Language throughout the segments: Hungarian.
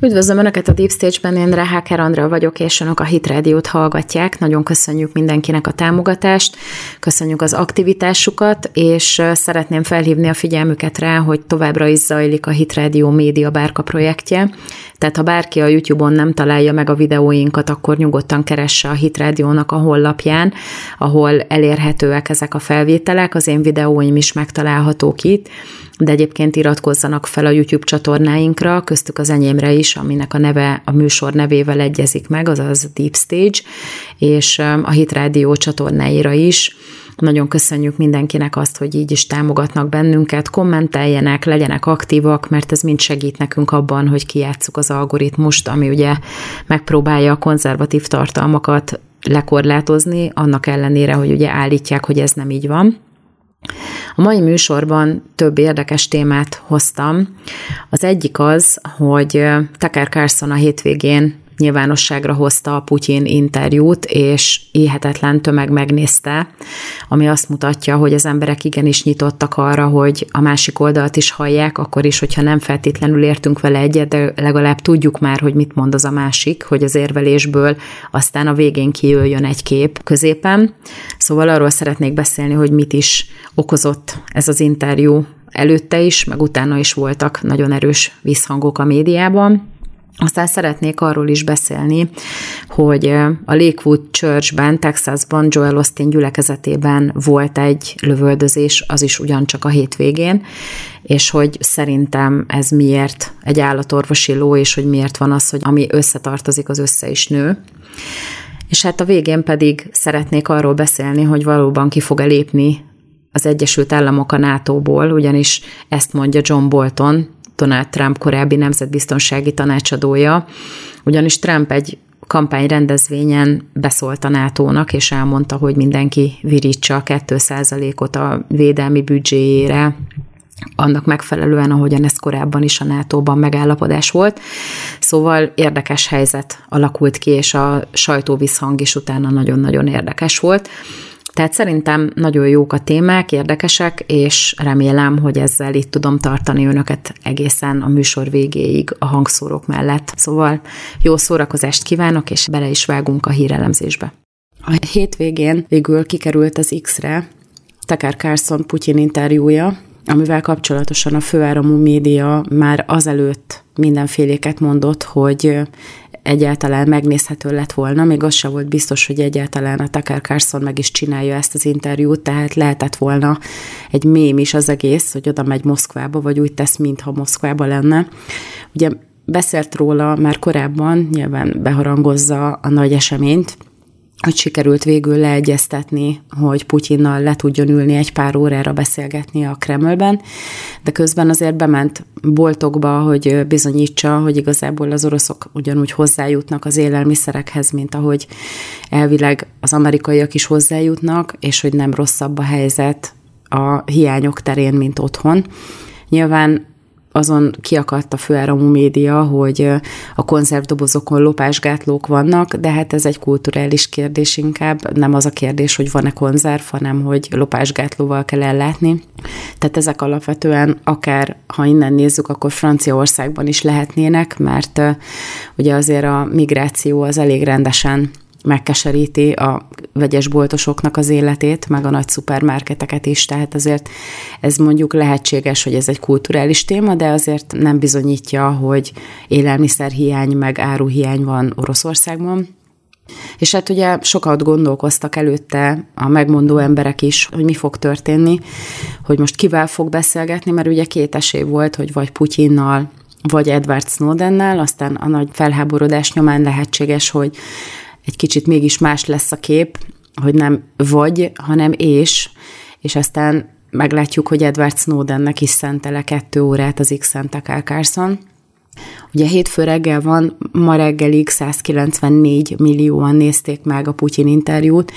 Üdvözlöm Önöket a Deepstage-ben, én Hacker Andrea vagyok, és Önök a Hit Radio-t hallgatják. Nagyon köszönjük mindenkinek a támogatást, köszönjük az aktivitásukat, és szeretném felhívni a figyelmüket rá, hogy továbbra is zajlik a Hit Radio média bárka projektje. Tehát ha bárki a YouTube-on nem találja meg a videóinkat, akkor nyugodtan keresse a Hit Radio-nak a honlapján, ahol elérhetőek ezek a felvételek, az én videóim is megtalálhatók itt, de egyébként iratkozzanak fel a YouTube csatornáinkra, köztük az enyémre is, aminek a neve a műsor nevével egyezik meg, azaz Deepstage, és a Hit Radio csatornáira is. Nagyon köszönjük mindenkinek azt, hogy így is támogatnak bennünket, kommenteljenek, legyenek aktívak, mert ez mind segít nekünk abban, hogy kijátsszuk az algoritmust, ami ugye megpróbálja a konzervatív tartalmakat lekorlátozni, annak ellenére, hogy ugye állítják, hogy ez nem így van. A mai műsorban több érdekes témát hoztam. Az egyik az, hogy Tucker Carlson a hétvégén nyilvánosságra hozta a Putyin interjút, és hihetetlen tömeg megnézte, ami azt mutatja, hogy az emberek igenis nyitottak arra, hogy a másik oldalt is hallják, akkor is, hogyha nem feltétlenül értünk vele egyet, de legalább tudjuk már, hogy mit mond az a másik, hogy az érvelésből aztán a végén kijöjjön egy kép középen. Szóval arról szeretnék beszélni, hogy mit is okozott ez az interjú előtte is, meg utána is voltak nagyon erős visszhangok a médiában. Aztán szeretnék arról is beszélni, hogy a Lakewood Churchben, Texasban, Joel Austin gyülekezetében volt egy lövöldözés, az is ugyancsak a hétvégén, és hogy szerintem ez miért egy állatorvosi ló, és hogy miért van az, hogy ami összetartozik, az össze is nő. És hát a végén pedig szeretnék arról beszélni, hogy valóban ki fog-e lépni az Egyesült Államok a NATO-ból, ugyanis ezt mondja John Bolton, Donald Trump korábbi nemzetbiztonsági tanácsadója, ugyanis Trump egy kampányrendezvényen beszólt a NATO-nak, és elmondta, hogy mindenki virítsa a 2%-ot a védelmi büdzséjére, annak megfelelően, ahogyan ez korábban is a NATO-ban megállapodás volt. Szóval érdekes helyzet alakult ki, és a sajtóvisszhang is utána nagyon-nagyon érdekes volt. Tehát szerintem nagyon jók a témák, érdekesek, és remélem, hogy ezzel itt tudom tartani Önöket egészen a műsor végéig a hangszórók mellett. Szóval jó szórakozást kívánok, és bele is vágunk a hírelemzésbe. A hétvégén végül kikerült az X-re Tucker Carlson Putyin interjúja, amivel kapcsolatosan a főáramú média már azelőtt mindenféléket mondott, hogy egyáltalán megnézhető lett volna, még az sem volt biztos, hogy egyáltalán a Tucker Carlson meg is csinálja ezt az interjút, tehát lehetett volna egy mém is az egész, hogy oda megy Moszkvába, vagy úgy tesz, mintha Moszkvába lenne. Ugye beszélt róla már korábban, nyilván beharangozza a nagy eseményt, hogy sikerült végül leegyeztetni, hogy Putyinnal le tudjon ülni egy pár órára beszélgetni a Kremlben, de közben azért bement boltokba, hogy bizonyítsa, hogy igazából az oroszok ugyanúgy hozzájutnak az élelmiszerekhez, mint ahogy elvileg az amerikaiak is hozzájutnak, és hogy nem rosszabb a helyzet a hiányok terén, mint otthon. Nyilván azon kiakadt a főáramú média, hogy a konzervdobozokon lopásgátlók vannak, de hát ez egy kulturális kérdés inkább, nem az a kérdés, hogy van-e konzerv, hanem hogy lopásgátlóval kell ellátni. Tehát ezek alapvetően akár, ha innen nézzük, akkor Franciaországban is lehetnének, mert ugye azért a migráció az elég rendesen megkeseríti a vegyesboltosoknak az életét, meg a nagy szupermarketeket is, tehát azért ez mondjuk lehetséges, hogy ez egy kulturális téma, de azért nem bizonyítja, hogy élelmiszerhiány, meg áruhiány van Oroszországban. És hát ugye sokat gondolkoztak előtte a megmondó emberek is, hogy mi fog történni, hogy most kivel fog beszélgetni, mert ugye két esély volt, hogy vagy Putyinnal, vagy Edward Snowdennel, aztán a nagy felháborodás nyomán lehetséges, hogy egy kicsit mégis más lesz a kép, hogy nem vagy, hanem és aztán meglátjuk, hogy Edward Snowdennek is szentele 2 órát az X-en Tucker Carlson. Ugye hétfő reggel van, ma reggelig 194 millióan nézték meg a Putyin interjút,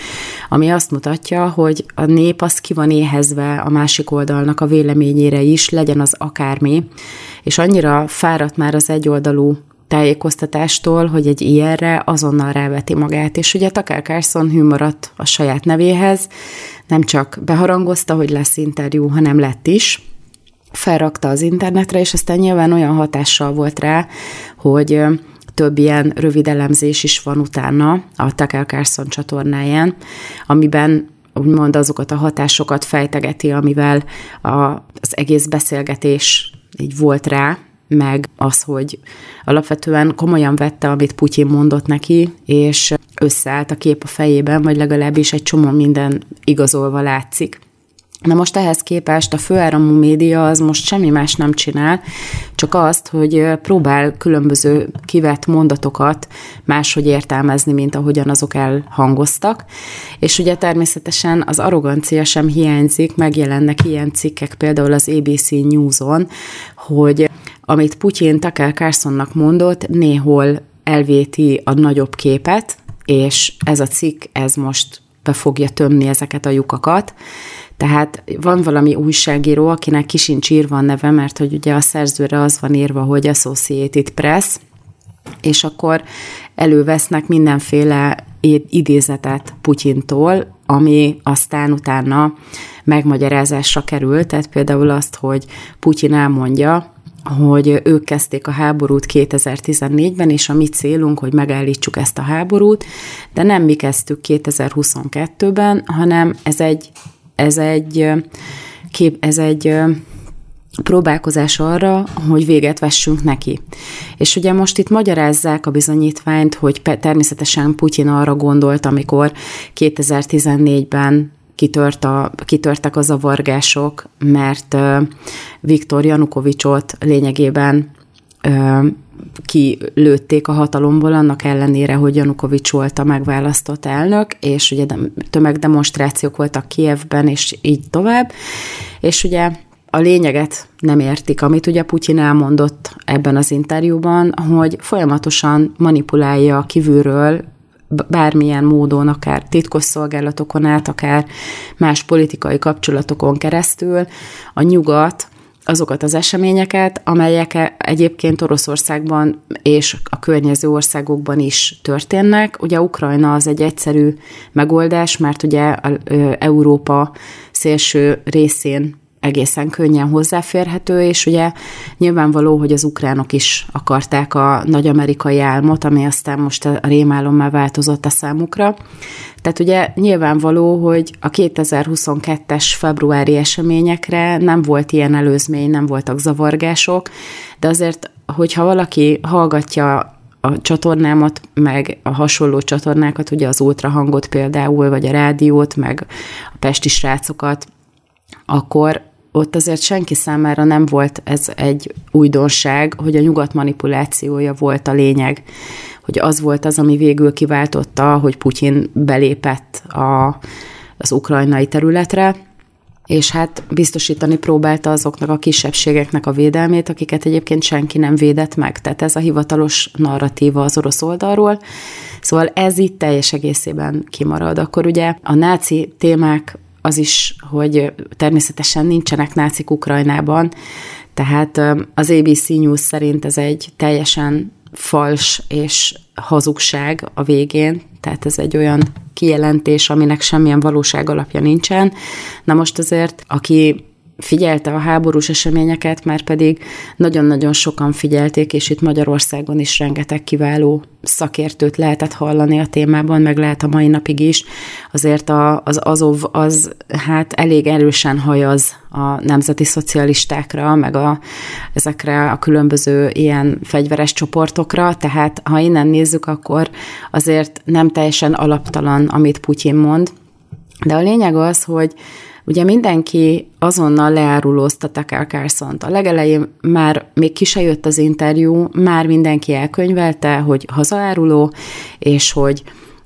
ami azt mutatja, hogy a nép az ki van éhezve a másik oldalnak a véleményére is, legyen az akármi, és annyira fáradt már az egyoldalú tájékoztatástól, hogy egy ilyenre azonnal ráveti magát, és ugye Tucker Carlson hű maradt a saját nevéhez, nem csak beharangozta, hogy lesz interjú, hanem lett is, felrakta az internetre, és aztán nyilván olyan hatással volt rá, hogy több ilyen rövid elemzés is van utána a Tucker Carlson csatornáján, amiben úgymond azokat a hatásokat fejtegeti, amivel az egész beszélgetés így volt rá, meg az, hogy alapvetően komolyan vette, amit Putyin mondott neki, és összeállt a kép a fejében, vagy legalábbis egy csomó minden igazolva látszik. Na most ehhez képest a főáramú média az most semmi más nem csinál, csak azt, hogy próbál különböző kivett mondatokat máshogy értelmezni, mint ahogyan azok elhangoztak. És ugye természetesen az arrogancia sem hiányzik, megjelennek ilyen cikkek például az ABC News-on, hogy amit Putyin Tucker Carlsonnak mondott, néhol elvéti a nagyobb képet, és ez a cikk, ez most be fogja tömni ezeket a lyukakat. Tehát van valami újságíró, akinek ki sincs írva a neve, mert hogy ugye a szerzőre az van írva, hogy Associated Press, és akkor elővesznek mindenféle idézetet Putyintól, ami aztán utána megmagyarázásra kerül, tehát például azt, hogy Putyin elmondja, hogy ők kezdték a háborút 2014-ben, és a mi célunk, hogy megállítsuk ezt a háborút, de nem mi kezdtük 2022-ben, hanem ez egy próbálkozás arra, hogy véget vessünk neki. És ugye most itt magyarázzák a bizonyítványt, hogy természetesen Putyin arra gondolt, amikor 2014-ben kitörtek a zavargások, mert Viktor Janukovicsot lényegében kilőtték a hatalomból, annak ellenére, hogy Janukovics volt a megválasztott elnök, és ugye tömegdemonstrációk voltak Kijevben, és így tovább. És ugye a lényeget nem értik, amit ugye Putyin elmondott ebben az interjúban, hogy folyamatosan manipulálja kívülről bármilyen módon, akár titkosszolgálatokon át, akár más politikai kapcsolatokon keresztül a nyugat, azokat az eseményeket, amelyek egyébként Oroszországban és a környező országokban is történnek. Ugye Ukrajna az egy egyszerű megoldás, mert ugye Európa szélső részén egészen könnyen hozzáférhető, és ugye nyilvánvaló, hogy az ukránok is akarták a nagy amerikai álmot, ami aztán most a rémálommá változott a számukra. Tehát ugye nyilvánvaló, hogy a 2022-es februári eseményekre nem volt ilyen előzmény, nem voltak zavargások, de azért, hogyha valaki hallgatja a csatornámat, meg a hasonló csatornákat, ugye az ultrahangot például, vagy a rádiót, meg a pesti srácokat, akkor ott azért senki számára nem volt ez egy újdonság, hogy a nyugat manipulációja volt a lényeg, hogy az volt az, ami végül kiváltotta, hogy Putyin belépett az ukrajnai területre, és hát biztosítani próbálta azoknak a kisebbségeknek a védelmét, akiket egyébként senki nem védett meg. Tehát ez a hivatalos narratíva az orosz oldalról. Szóval ez itt teljes egészében kimarad. Akkor ugye a náci témák, az is, hogy természetesen nincsenek nácik Ukrajnában, tehát az ABC News szerint ez egy teljesen fals és hazugság a végén, tehát ez egy olyan kijelentés, aminek semmilyen valóság alapja nincsen. Na most azért, aki figyelte a háborús eseményeket, már pedig nagyon-nagyon sokan figyelték, és itt Magyarországon is rengeteg kiváló szakértőt lehetett hallani a témában, meg lehet a mai napig is. Azért az Azov az hát elég erősen hajaz a nemzeti szocialistákra, meg ezekre a különböző ilyen fegyveres csoportokra, tehát ha innen nézzük, akkor azért nem teljesen alaptalan, amit Putyin mond. De a lényeg az, hogy ugye mindenki azonnal leárulózta Tucker Carlsont. A legelején már még ki se jött az interjú, már mindenki elkönyvelte, hogy hazaáruló, és hogy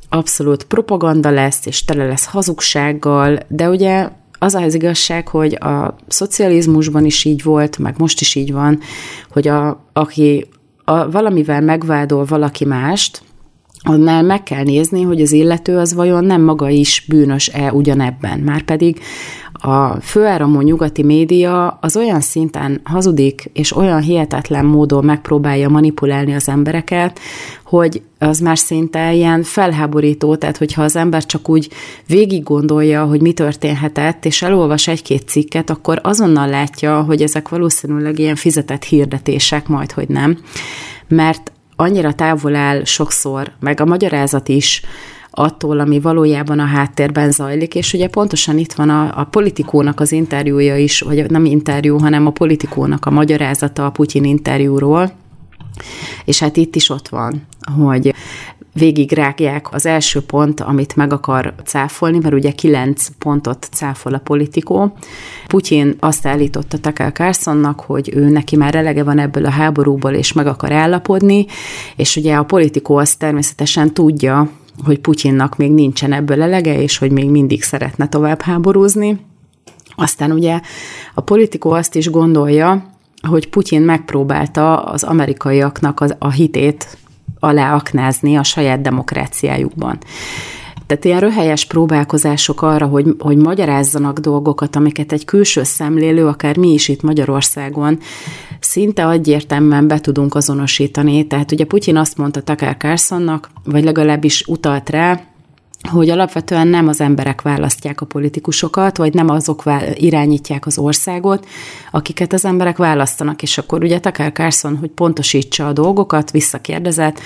abszolút propaganda lesz, és tele lesz hazugsággal, de ugye az igazság, hogy a szocializmusban is így volt, meg most is így van, hogy aki valamivel megvádol valaki mást, annál meg kell nézni, hogy az illető az vajon nem maga is bűnös-e ugyanebben. Márpedig a főáramú nyugati média az olyan szinten hazudik, és olyan hihetetlen módon megpróbálja manipulálni az embereket, hogy az már szinte ilyen felháborító, tehát hogyha az ember csak úgy végig gondolja, hogy mi történhetett, és elolvas egy-két cikket, akkor azonnal látja, hogy ezek valószínűleg ilyen fizetett hirdetések, majdhogy nem. Mert annyira távol áll sokszor, meg a magyarázat is attól, ami valójában a háttérben zajlik, és ugye pontosan itt van a Politikónak az interjúja is, vagy nem interjú, hanem a Politikónak a magyarázata a Putyin interjúról, és hát itt is ott van, hogy végigrágják az első pont, amit meg akar cáfolni, mert ugye 9 pontot cáfol a Politico. Putyin azt állította Tucker Carlsonnak, hogy ő neki már elege van ebből a háborúból, és meg akar állapodni, és ugye a Politico azt természetesen tudja, hogy Putyinnak még nincsen ebből elege, és hogy még mindig szeretne tovább háborúzni. Aztán ugye a Politico azt is gondolja, hogy Putyin megpróbálta az amerikaiaknak a hitét aláaknázni a saját demokráciájukban. Tehát ilyen röhelyes próbálkozások arra, hogy magyarázzanak dolgokat, amiket egy külső szemlélő, akár mi is itt Magyarországon, szinte egyértelműen be tudunk azonosítani. Tehát ugye Putyin azt mondta Tucker Carlsonnak, vagy legalábbis utalt rá, hogy alapvetően nem az emberek választják a politikusokat, vagy nem azok irányítják az országot, akiket az emberek választanak. És akkor ugye Tucker Carlson, hogy pontosítsa a dolgokat, visszakérdezett,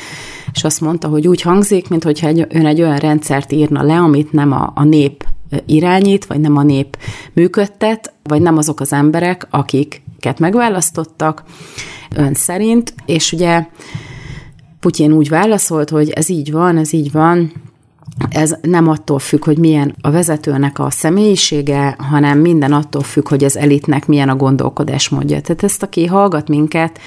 és azt mondta, hogy úgy hangzik, mintha ön egy olyan rendszert írna le, amit nem a nép irányít, vagy nem a nép működtet, vagy nem azok az emberek, akiket megválasztottak ön szerint. És ugye Putyin úgy válaszolt, hogy ez így van, ez nem attól függ, hogy milyen a vezetőnek a személyisége, hanem minden attól függ, hogy az elitnek milyen a gondolkodásmódja. Tehát ezt, aki hallgat minket,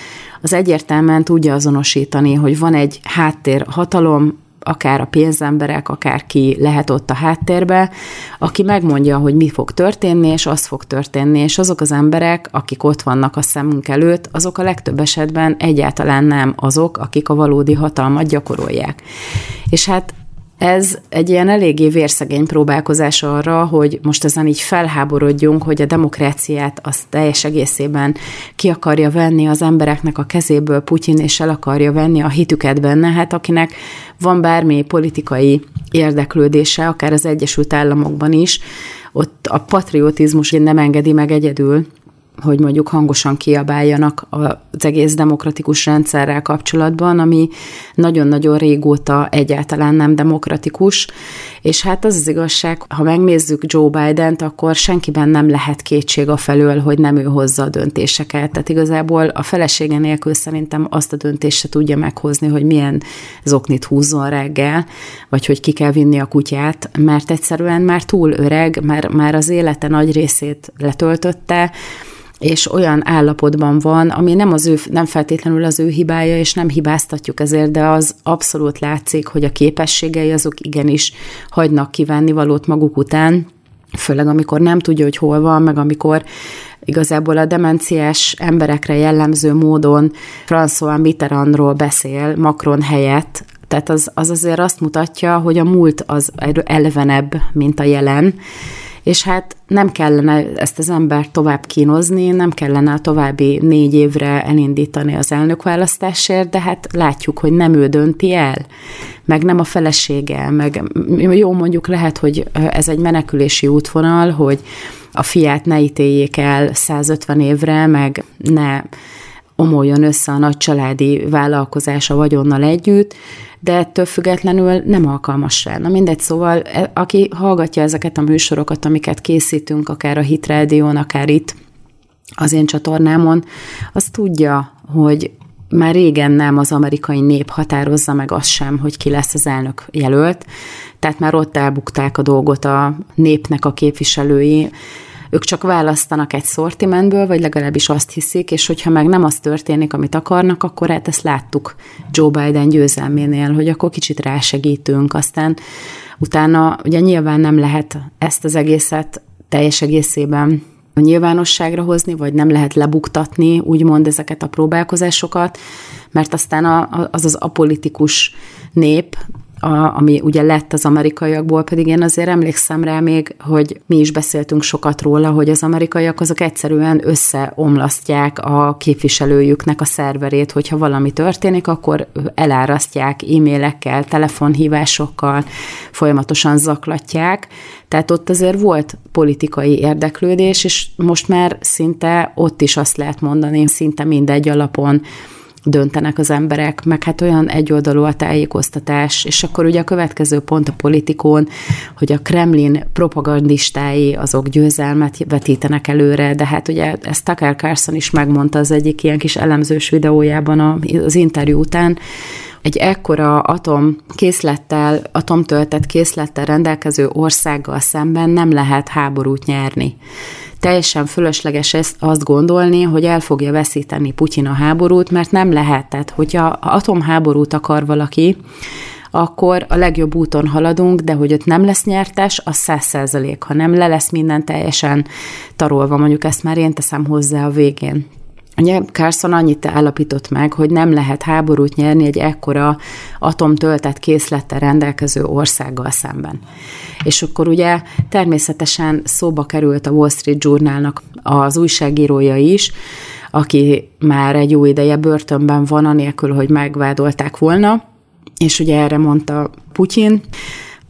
az egyértelműen tudja azonosítani, hogy van egy háttérhatalom, akár a pénzemberek, akár ki lehet ott a háttérbe, aki megmondja, hogy mi fog történni, és az fog történni, és azok az emberek, akik ott vannak a szemünk előtt, azok a legtöbb esetben egyáltalán nem azok, akik a valódi hatalmat gyakorolják. És hát ez egy ilyen eléggé vérszegény próbálkozás arra, hogy most ezen így felháborodjunk, hogy a demokráciát azt teljes egészében ki akarja venni az embereknek a kezéből Putyin, és el akarja venni a hitüket benne. Hát akinek van bármi politikai érdeklődése, akár az Egyesült Államokban is, ott a patriotizmus nem engedi meg egyedül, hogy mondjuk hangosan kiabáljanak az egész demokratikus rendszerrel kapcsolatban, ami nagyon-nagyon régóta egyáltalán nem demokratikus, és hát az az igazság, ha megnézzük Joe Bident, akkor senkiben nem lehet kétség afelől, hogy nem ő hozza a döntéseket. Tehát igazából a felesége nélkül szerintem azt a döntést se tudja meghozni, hogy milyen zoknit húzzon reggel, vagy hogy ki kell vinni a kutyát, mert egyszerűen már túl öreg, már az élete nagy részét letöltötte, és olyan állapotban van, ami nem feltétlenül az ő hibája, és nem hibáztatjuk ezért, de az abszolút látszik, hogy a képességei azok igenis hagynak kívánni valót maguk után, főleg amikor nem tudja, hogy hol van, meg amikor igazából a demenciás emberekre jellemző módon François Mitterrandról beszél Macron helyett. Tehát az azért azt mutatja, hogy a múlt az elevenebb, mint a jelen, és hát nem kellene ezt az embert tovább kínozni, nem kellene a további 4 évre elindítani az elnökválasztásért, de hát látjuk, hogy nem ő dönti el, meg nem a felesége, meg jó, mondjuk lehet, hogy ez egy menekülési útvonal, hogy a fiát ne ítéljék el 150 évre, meg ne omoljon össze a nagy családi vállalkozása vagyonnal együtt, de ettől függetlenül nem alkalmas rá. Na mindegy, szóval aki hallgatja ezeket a műsorokat, amiket készítünk, akár a Hit Rádión, akár itt az én csatornámon, az tudja, hogy már régen nem az amerikai nép határozza meg azt sem, hogy ki lesz az elnök jelölt, tehát már ott elbukták a dolgot a népnek a képviselői. Ők csak választanak egy szortimentből, vagy legalábbis azt hiszik, és hogyha meg nem az történik, amit akarnak, akkor hát ezt láttuk Joe Biden győzelménél, hogy akkor kicsit rásegítünk, aztán utána ugye nyilván nem lehet ezt az egészet teljes egészében nyilvánosságra hozni, vagy nem lehet lebuktatni, úgymond ezeket a próbálkozásokat, mert aztán az apolitikus nép, ami ugye lett az amerikaiakból, pedig én azért emlékszem rá még, hogy mi is beszéltünk sokat róla, hogy az amerikaiak azok egyszerűen összeomlasztják a képviselőjüknek a szerverét, hogyha valami történik, akkor elárasztják e-mailekkel, telefonhívásokkal, folyamatosan zaklatják. Tehát ott azért volt politikai érdeklődés, és most már szinte ott is azt lehet mondani, szinte mindegy alapon döntenek az emberek, meg hát olyan egyoldalú a tájékoztatás, és akkor ugye a következő pont a Politikón, hogy a Kremlin propagandistái azok győzelmet vetítenek előre, de hát ugye ezt Tucker Carlson is megmondta az egyik ilyen kis elemzős videójában az interjú után, egy ekkora atomtöltett készlettel rendelkező országgal szemben nem lehet háborút nyerni. Teljesen fölösleges azt gondolni, hogy el fogja veszíteni Putyin a háborút, mert nem lehet. Tehát, hogyha atomháborút akar valaki, akkor a legjobb úton haladunk, de hogy ott nem lesz nyertes, az 100%, ha nem le lesz minden teljesen tarolva, mondjuk ezt már én teszem hozzá a végén. Ugye Carson annyit állapított meg, hogy nem lehet háborút nyerni egy ekkora atomtöltett készlettel rendelkező országgal szemben. És akkor ugye természetesen szóba került a Wall Street Journalnak az újságírója is, aki már egy jó ideje börtönben van, anélkül, hogy megvádolták volna, és ugye erre mondta Putyin,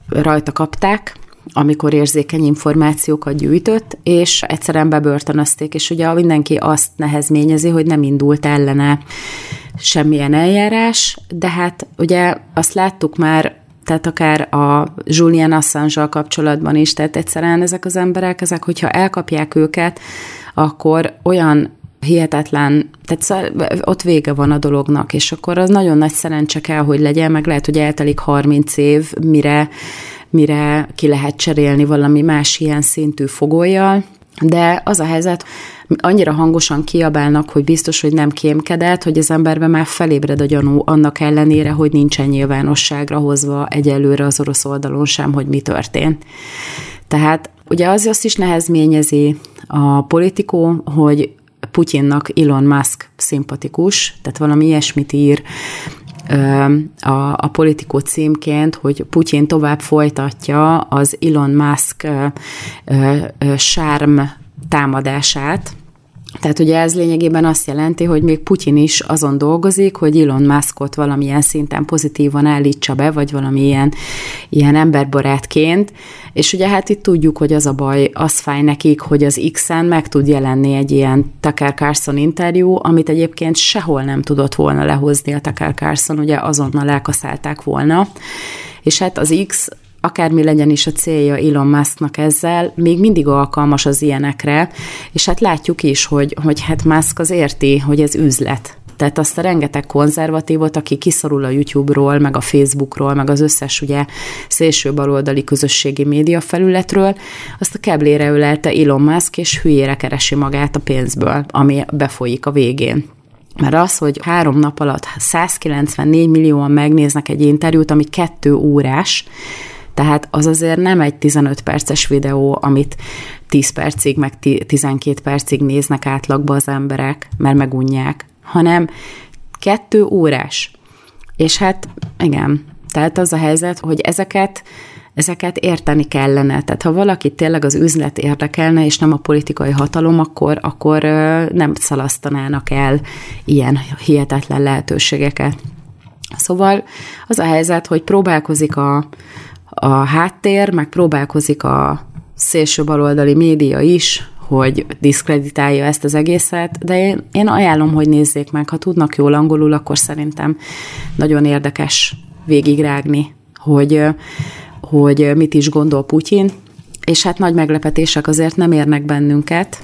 rajta kapták, amikor érzékeny információkat gyűjtött, és egyszerűen bebörtönözték, és ugye mindenki azt nehezményezi, hogy nem indult ellene semmilyen eljárás, de hát ugye azt láttuk már, tehát akár a Julian Assange-al kapcsolatban is, tehát egyszerűen ezek az emberek, ezek, hogyha elkapják őket, akkor olyan hihetetlen, tehát ott vége van a dolognak, és akkor az nagyon nagy szerencse kell, hogy legyen, meg lehet, hogy eltelik 30 év, mire ki lehet cserélni valami más ilyen szintű fogollyal, de az a helyzet, annyira hangosan kiabálnak, hogy biztos, hogy nem kémkedett, hogy az emberben már felébred a gyanú annak ellenére, hogy nincsen nyilvánosságra hozva egyelőre az orosz oldalon sem, hogy mi történt. Tehát ugye az azt is nehezményezi a Politico, hogy Putyinnak Elon Musk szimpatikus, tehát valami ilyesmit ír a Politico címként, hogy Putyin tovább folytatja az Elon Musk sárm támadását. Tehát ugye ez lényegében azt jelenti, hogy még Putyin is azon dolgozik, hogy Elon Muskot valamilyen szinten pozitívan állítsa be, vagy valamilyen ilyen emberbarátként, és ugye hát itt tudjuk, hogy az a baj, az fáj nekik, hogy az X-en meg tud jelenni egy ilyen Tucker Carlson interjú, amit egyébként sehol nem tudott volna lehozni a Tucker Carlson, ugye azonnal elkaszálták volna, és hát az X, akármi legyen is a célja Elon Musknak ezzel, még mindig alkalmas az ilyenekre, és hát látjuk is, hogy hát Musk az érti, hogy ez üzlet. Tehát azt a rengeteg konzervatívot, aki kiszorul a YouTube-ról, meg a Facebookról, meg az összes ugye szélső baloldali közösségi média felületről, azt a keblére ölelte Elon Musk, és hülyére keresi magát a pénzből, ami befolyik a végén. Mert az, hogy 3 nap alatt 194 millióan megnéznek egy interjút, ami 2 órás, tehát az azért nem egy 15 perces videó, amit 10 percig, meg 12 percig néznek átlagba az emberek, mert megunják, hanem 2 órás. És hát igen, tehát az a helyzet, hogy ezeket érteni kellene. Tehát ha valakit tényleg az üzlet érdekelne, és nem a politikai hatalom, akkor nem szalasztanának el ilyen hihetetlen lehetőségeket. Szóval az a helyzet, hogy próbálkozik a háttér, meg próbálkozik a szélső baloldali média is, hogy diszkreditálja ezt az egészet, de én ajánlom, hogy nézzék meg, ha tudnak jól angolul, akkor szerintem nagyon érdekes végigrágni, hogy mit is gondol Putyin, és hát nagy meglepetések azért nem érnek bennünket,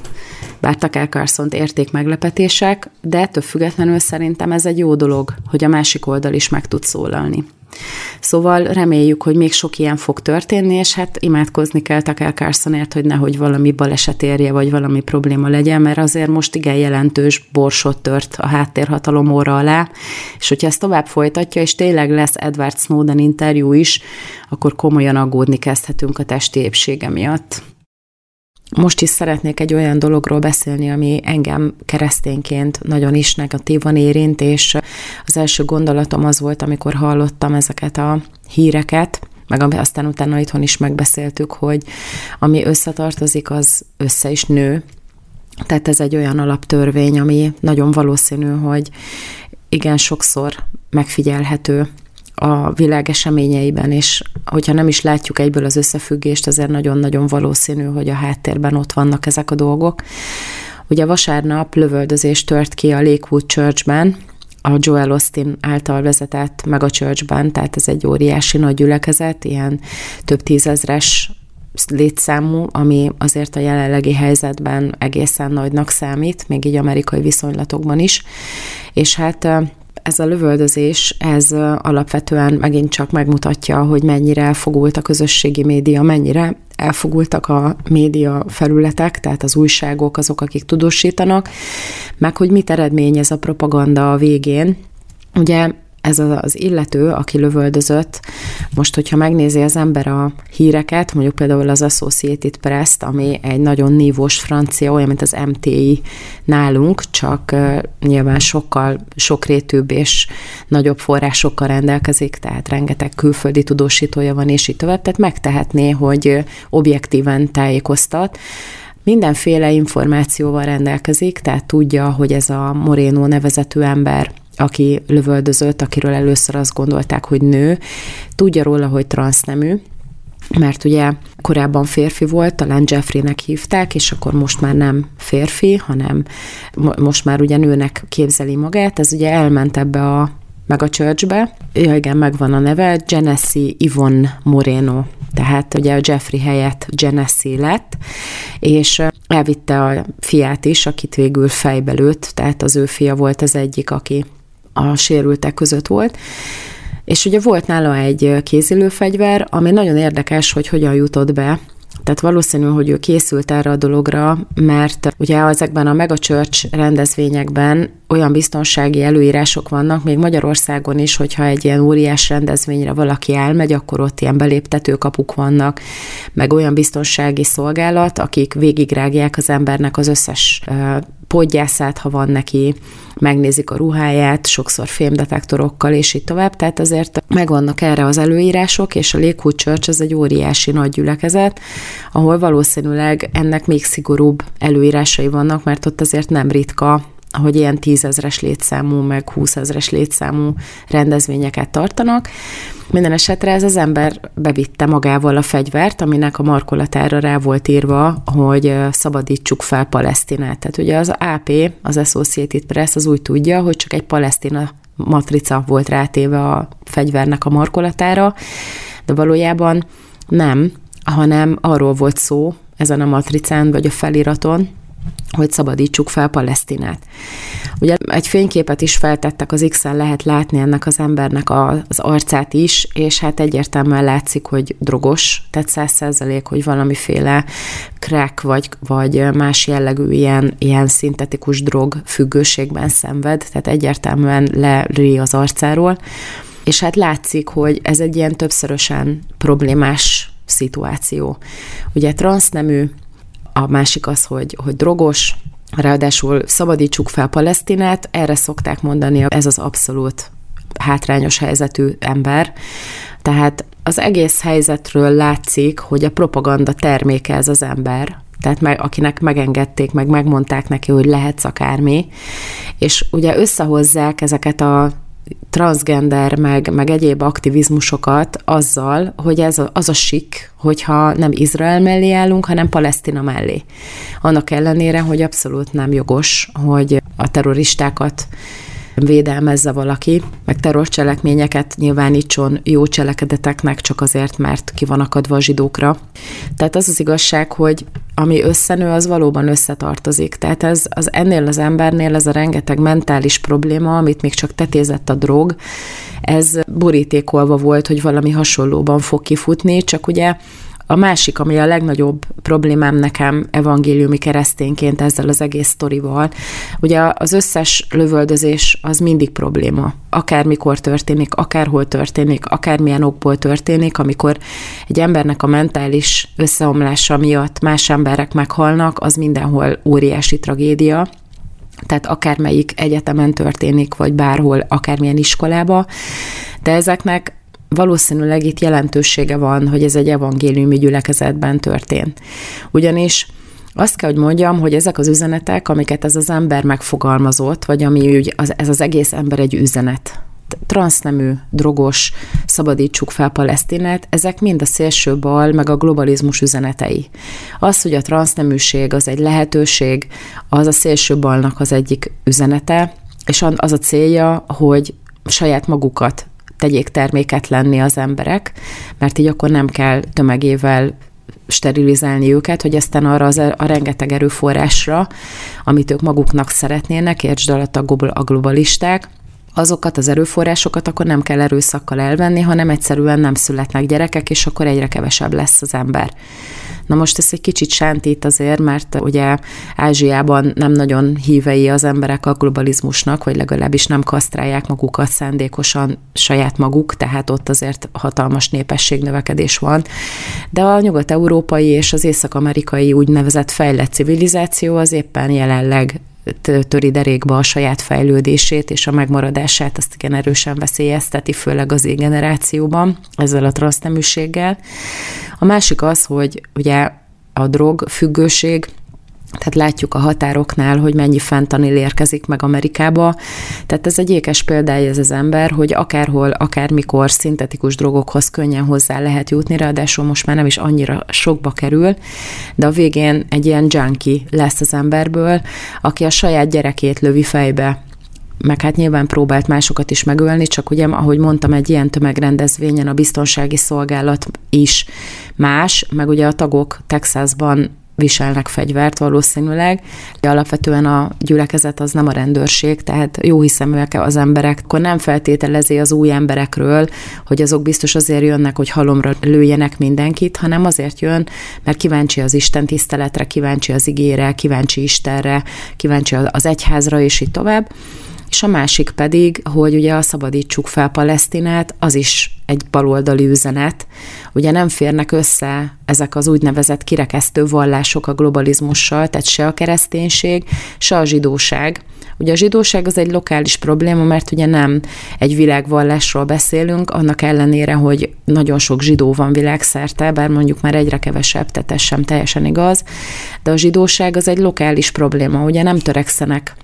bár Tucker Carlsont érték meglepetések, de ettől függetlenül szerintem ez egy jó dolog, hogy a másik oldal is meg tud szólalni. Szóval reméljük, hogy még sok ilyen fog történni, és hát imádkozni kell Tucker Carlsonért, hogy nehogy valami baleset érje, vagy valami probléma legyen, mert azért most igen jelentős borsot tört a háttérhatalom orra alá, és hogyha ezt tovább folytatja, és tényleg lesz Edward Snowden interjú is, akkor komolyan aggódni kezdhetünk a testi épsége miatt. Most is szeretnék egy olyan dologról beszélni, ami engem keresztényként nagyon is negatívan érint, és az első gondolatom az volt, amikor hallottam ezeket a híreket, meg aztán utána itthon is megbeszéltük, hogy ami összetartozik, az össze is nő. Tehát ez egy olyan alaptörvény, ami nagyon valószínű, hogy igen, sokszor megfigyelhető a világ eseményeiben, és hogyha nem is látjuk egyből az összefüggést, azért nagyon-nagyon valószínű, hogy a háttérben ott vannak ezek a dolgok. Ugye vasárnap lövöldözés tört ki a Lakewood Churchben, a Joel Austin által vezetett Mega Churchben, tehát ez egy óriási nagy gyülekezet, ilyen több tízezres létszámú, ami azért a jelenlegi helyzetben egészen nagynak számít, még így amerikai viszonylatokban is, és hát ez a lövöldözés, ez alapvetően megint csak megmutatja, hogy mennyire elfogult a közösségi média, mennyire elfogultak a média felületek, tehát az újságok azok, akik tudósítanak, meg hogy mit eredményez a propaganda a végén. Ugye ez az illető, aki lövöldözött, most, hogyha megnézi az ember a híreket, mondjuk például az Associated Press-t, ami egy nagyon nívós francia, olyan, mint az MTI nálunk, csak nyilván sokkal sokrétűbb és nagyobb forrásokkal rendelkezik, tehát rengeteg külföldi tudósítója van, és így tovább, tehát megtehetné, hogy objektíven tájékoztat. Mindenféle információval rendelkezik, tehát tudja, hogy ez a Moreno nevezetű ember, aki lövöldözött, akiről először azt gondolták, hogy nő, tudja róla, hogy transznemű, mert ugye korábban férfi volt, talán Jeffrey-nek hívták, és akkor most már nem férfi, hanem most már ugye nőnek képzeli magát, ez ugye elment ebbe a Mega Churchbe, ja igen, megvan a neve, Genesse Yvonne Moreno, tehát ugye a Jeffrey helyett Genesse lett, és elvitte a fiát is, akit végül fejbe lőtt, tehát az ő fia volt az egyik, aki a sérültek között volt, és ugye volt nála egy kézilőfegyver, ami nagyon érdekes, hogy hogyan jutott be, tehát valószínű, hogy ő készült erre a dologra, mert ugye ezekben a Mega Church rendezvényekben olyan biztonsági előírások vannak, még Magyarországon is, hogyha egy ilyen óriás rendezvényre valaki elmegy, akkor ott ilyen beléptetőkapuk vannak, meg olyan biztonsági szolgálat, akik végigrágják az embernek az összes podgyászát, ha van neki, megnézik a ruháját, sokszor fémdetektorokkal, és így tovább. Tehát azért megvannak erre az előírások, és a Lakewood Church ez egy óriási nagy gyülekezet, ahol valószínűleg ennek még szigorúbb előírásai vannak, mert ott azért nem ritka, hogy ilyen 10 000-es létszámú, meg 20 000-es létszámú rendezvényeket tartanak. Minden esetre ez az ember bevitte magával a fegyvert, aminek a markolatára rá volt írva, hogy szabadítsuk fel Palesztinát. Tehát ugye az AP, az Associated Press az úgy tudja, hogy csak egy Palesztina matrica volt rátéve a fegyvernek a markolatára, de valójában nem, hanem arról volt szó ezen a matricán, vagy a feliraton, hogy szabadítsuk fel Palesztinát. Ugye egy fényképet is feltettek az X-en, lehet látni ennek az embernek az arcát is, és hát egyértelműen látszik, hogy drogos, tehát 100%, hogy valamiféle crack vagy más jellegű ilyen szintetikus drog függőségben szenved, tehát egyértelműen lerí az arcáról, és hát látszik, hogy ez egy ilyen többszörösen problémás szituáció. Ugye transznemű, a másik az, hogy drogos, ráadásul szabadítsuk fel Palesztinát, erre szokták mondani, ez az abszolút hátrányos helyzetű ember. Tehát az egész helyzetről látszik, hogy a propaganda terméke ez az ember, tehát akinek megengedték, meg megmondták neki, hogy lehetsz akármi, és ugye összehozzák ezeket a transzgender, meg egyéb aktivizmusokat azzal, hogy ez az a sik, hogyha nem Izrael mellé állunk, hanem Palesztina mellé. Annak ellenére, hogy abszolút nem jogos, hogy a terroristákat védelmezze valaki, meg terrorcselekményeket nyilvánítson jó cselekedeteknek csak azért, mert ki van akadva a zsidókra. Tehát az az igazság, hogy ami összenő, az valóban összetartozik. Tehát ez ennél az embernél ez a rengeteg mentális probléma, amit még csak tetézett a drog, ez borítékolva volt, hogy valami hasonlóban fog kifutni, csak ugye a másik, ami a legnagyobb problémám nekem evangéliumi keresztényként ezzel az egész sztorival, ugye az összes lövöldözés az mindig probléma. Akármikor történik, akárhol történik, akármilyen okból történik, amikor egy embernek a mentális összeomlása miatt más emberek meghalnak, az mindenhol óriási tragédia. Tehát akármelyik egyetemen történik, vagy bárhol, akármilyen iskolába, de ezeknek valószínűleg itt jelentősége van, hogy ez egy evangéliumi gyülekezetben történt. Ugyanis azt kell, hogy mondjam, hogy ezek az üzenetek, amiket ez az ember megfogalmazott, vagy ami ez az egész ember egy üzenet. Transznemű, drogos, szabadítsuk fel Palesztinát, ezek mind a szélső bal, meg a globalizmus üzenetei. Az, hogy a transzneműség az egy lehetőség, az a szélső balnak az egyik üzenete, és az a célja, hogy saját magukat tegyék terméketlenné az emberek, mert így akkor nem kell tömegével sterilizálni őket, hogy aztán arra a rengeteg erőforrásra, amit ők maguknak szeretnének, értsd alatt a globalisták, azokat az erőforrásokat akkor nem kell erőszakkal elvenni, hanem egyszerűen nem születnek gyerekek, és akkor egyre kevesebb lesz az ember. Na most ez egy kicsit sántít azért, mert ugye Ázsiában nem nagyon hívei az emberek a globalizmusnak, vagy legalábbis nem kasztrálják magukat szándékosan saját maguk, tehát ott azért hatalmas népességnövekedés van. De a nyugat-európai és az észak-amerikai úgynevezett fejlett civilizáció az éppen jelenleg töri derékba a saját fejlődését és a megmaradását, azt igen erősen veszélyezteti, főleg az Z-generációban, ezzel a transzneműséggel. A másik az, hogy ugye a drogfüggőség, tehát látjuk a határoknál, hogy mennyi fentanil érkezik meg Amerikába. Tehát ez egy ékes példája ez az ember, hogy akárhol, akármikor szintetikus drogokhoz könnyen hozzá lehet jutni, ráadásul most már nem is annyira sokba kerül, de a végén egy ilyen junkie lesz az emberből, aki a saját gyerekét lövi fejbe. Meg hát nyilván próbált másokat is megölni, csak ugye, ahogy mondtam, egy ilyen tömegrendezvényen a biztonsági szolgálat is más, meg ugye a tagok Texasban viselnek fegyvert valószínűleg, de alapvetően a gyülekezet az nem a rendőrség, tehát jó hiszeműek az emberek, akkor nem feltételezi az új emberekről, hogy azok biztos azért jönnek, hogy halomra lőjenek mindenkit, hanem azért jön, mert kíváncsi az Isten tiszteletre, kíváncsi az igére, kíváncsi Istenre, kíváncsi az egyházra, és így tovább. És a másik pedig, hogy ugye a szabadítsuk fel Palesztinát, az is egy baloldali üzenet. Ugye nem férnek össze ezek az úgynevezett kirekesztő vallások a globalizmussal, tehát se a kereszténység, se a zsidóság. Ugye a zsidóság az egy lokális probléma, mert ugye nem egy világvallásról beszélünk, annak ellenére, hogy nagyon sok zsidó van világszerte, bár mondjuk már egyre kevesebb, tehát ez sem teljesen igaz, de a zsidóság az egy lokális probléma, ugye nem törekszenek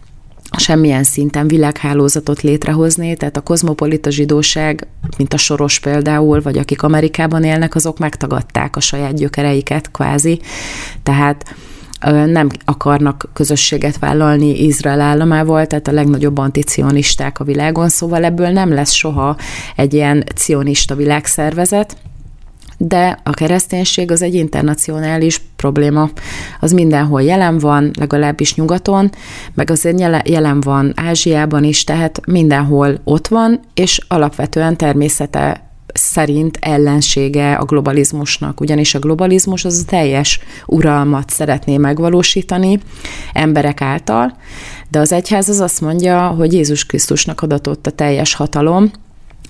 semmilyen szinten világhálózatot létrehozni, tehát a kozmopolita zsidóság, mint a Soros például, vagy akik Amerikában élnek, azok megtagadták a saját gyökereiket kvázi, tehát nem akarnak közösséget vállalni Izrael államával, tehát a legnagyobb anticionisták a világon, szóval ebből nem lesz soha egy ilyen cionista világszervezet, de a kereszténység az egy internacionális probléma. Az mindenhol jelen van, legalábbis nyugaton, meg azért jelen van Ázsiában is, tehát mindenhol ott van, és alapvetően természete szerint ellensége a globalizmusnak, ugyanis a globalizmus az teljes uralmat szeretné megvalósítani emberek által, de az egyház az azt mondja, hogy Jézus Krisztusnak adatott a teljes hatalom,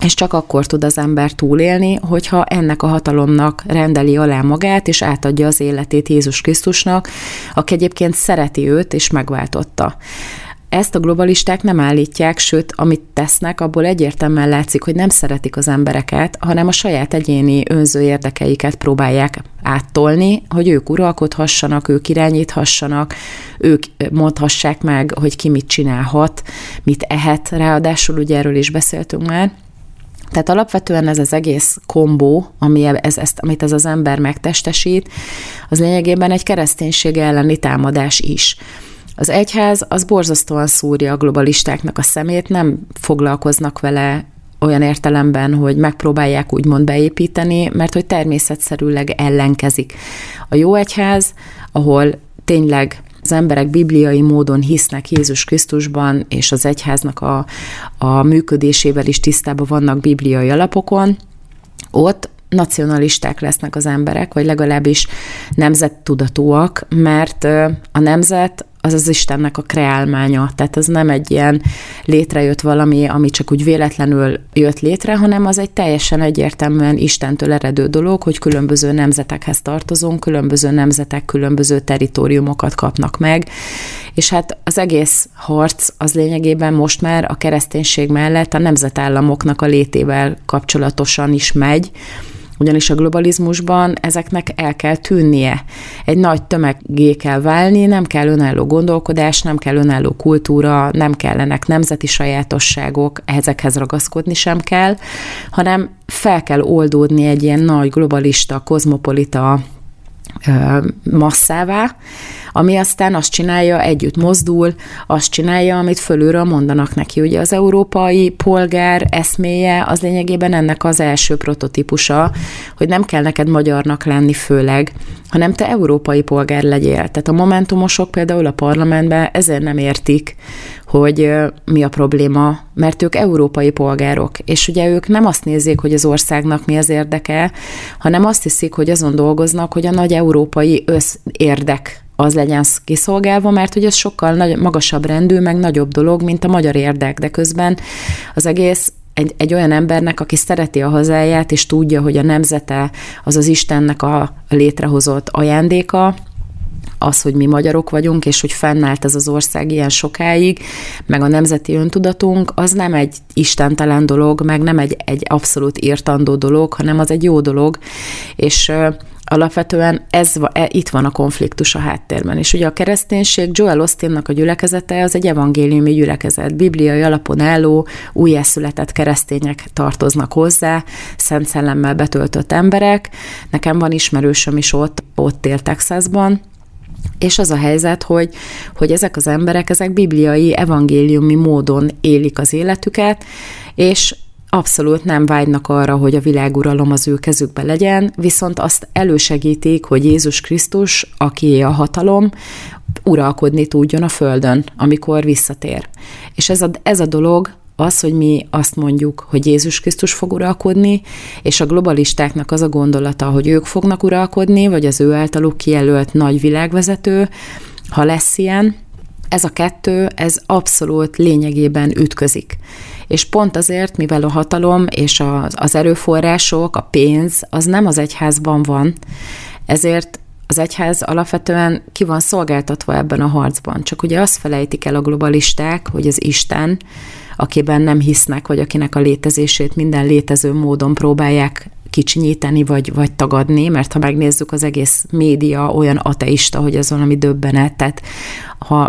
és csak akkor tud az ember túlélni, hogyha ennek a hatalomnak rendeli alá magát, és átadja az életét Jézus Krisztusnak, aki egyébként szereti őt, és megváltotta. Ezt a globalisták nem állítják, sőt, amit tesznek, abból egyértelműen látszik, hogy nem szeretik az embereket, hanem a saját egyéni önző érdekeiket próbálják áttolni, hogy ők uralkodhassanak, ők irányíthassanak, ők mondhassák meg, hogy ki mit csinálhat, mit ehet, ráadásul ugye erről is beszéltünk már. Tehát alapvetően ez az egész kombó, amit ez az ember megtestesít, az lényegében egy kereszténység elleni támadás is. Az egyház az borzasztóan szúrja a globalistáknak a szemét, nem foglalkoznak vele olyan értelemben, hogy megpróbálják úgymond beépíteni, mert hogy természetszerűleg ellenkezik. A jó egyház, ahol tényleg az emberek bibliai módon hisznek Jézus Krisztusban, és az egyháznak a működésével is tisztában vannak bibliai alapokon, ott nacionalisták lesznek az emberek, vagy legalábbis nemzettudatúak, mert a nemzet az az Istennek a kreálmánya. Tehát ez nem egy ilyen létrejött valami, ami csak úgy véletlenül jött létre, hanem az egy teljesen egyértelműen Istentől eredő dolog, hogy különböző nemzetekhez tartozunk, különböző nemzetek különböző territóriumokat kapnak meg. És hát az egész harc az lényegében most már a kereszténység mellett a nemzetállamoknak a létével kapcsolatosan is megy, ugyanis a globalizmusban ezeknek el kell tűnnie. Egy nagy tömeggé kell válni, nem kell önálló gondolkodás, nem kell önálló kultúra, nem kellenek nemzeti sajátosságok, ezekhez ragaszkodni sem kell, hanem fel kell oldódni egy ilyen nagy globalista, kozmopolita masszává, ami aztán azt csinálja, együtt mozdul, azt csinálja, amit fölülről mondanak neki. Ugye az európai polgár eszméje az lényegében ennek az első prototípusa, hogy nem kell neked magyarnak lenni főleg, hanem te európai polgár legyél. Tehát a momentumosok például a parlamentben ezért nem értik, hogy mi a probléma, mert ők európai polgárok, és ugye ők nem azt nézik, hogy az országnak mi az érdeke, hanem azt hiszik, hogy azon dolgoznak, hogy a nagy európai összérdek az legyen kiszolgálva, mert hogy ez sokkal magasabb rendű, meg nagyobb dolog, mint a magyar érdek, de közben az egész egy olyan embernek, aki szereti a hazáját, és tudja, hogy a nemzete az az Istennek a létrehozott ajándéka, az, hogy mi magyarok vagyunk, és hogy fennállt ez az ország ilyen sokáig, meg a nemzeti öntudatunk, az nem egy istentelen dolog, meg nem egy abszolút írtandó dolog, hanem az egy jó dolog, és alapvetően itt van a konfliktus a háttérben. És ugye a kereszténység, Joel Austinnak a gyülekezete, az egy evangéliumi gyülekezet. Bibliai alapon álló, újjászületett keresztények tartoznak hozzá, Szent Szellemmel betöltött emberek. Nekem van ismerősöm is ott él Texasban, és az a helyzet, hogy ezek az emberek, ezek bibliai, evangéliumi módon élik az életüket, és abszolút nem vágynak arra, hogy a világuralom az ő kezükben legyen, viszont azt elősegítik, hogy Jézus Krisztus, akié a hatalom, uralkodni tudjon a földön, amikor visszatér. És ez a dolog az, hogy mi azt mondjuk, hogy Jézus Krisztus fog uralkodni, és a globalistáknak az a gondolata, hogy ők fognak uralkodni, vagy az ő általuk kijelölt nagy világvezető, ha lesz ilyen, ez a kettő, ez abszolút lényegében ütközik. És pont azért, mivel a hatalom és az erőforrások, a pénz, az nem az egyházban van, ezért az egyház alapvetően ki van szolgáltatva ebben a harcban. Csak ugye azt felejtik el a globalisták, hogy az Isten, akiben nem hisznek, vagy akinek a létezését minden létező módon próbálják kicsinyíteni, vagy tagadni, mert ha megnézzük, az egész média olyan ateista, hogy az valami döbbenet, tehát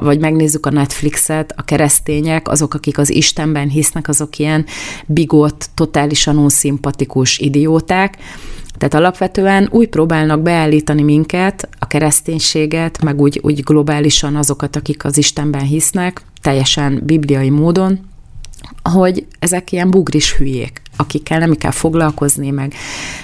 vagy megnézzük a Netflixet, a keresztények, azok, akik az Istenben hisznek, azok ilyen bigott, totálisan unszimpatikus idióták, tehát alapvetően úgy próbálnak beállítani minket, a kereszténységet, meg úgy globálisan azokat, akik az Istenben hisznek, teljesen bibliai módon, hogy ezek ilyen bugris hülyék, akikkel nem kell foglalkozni, meg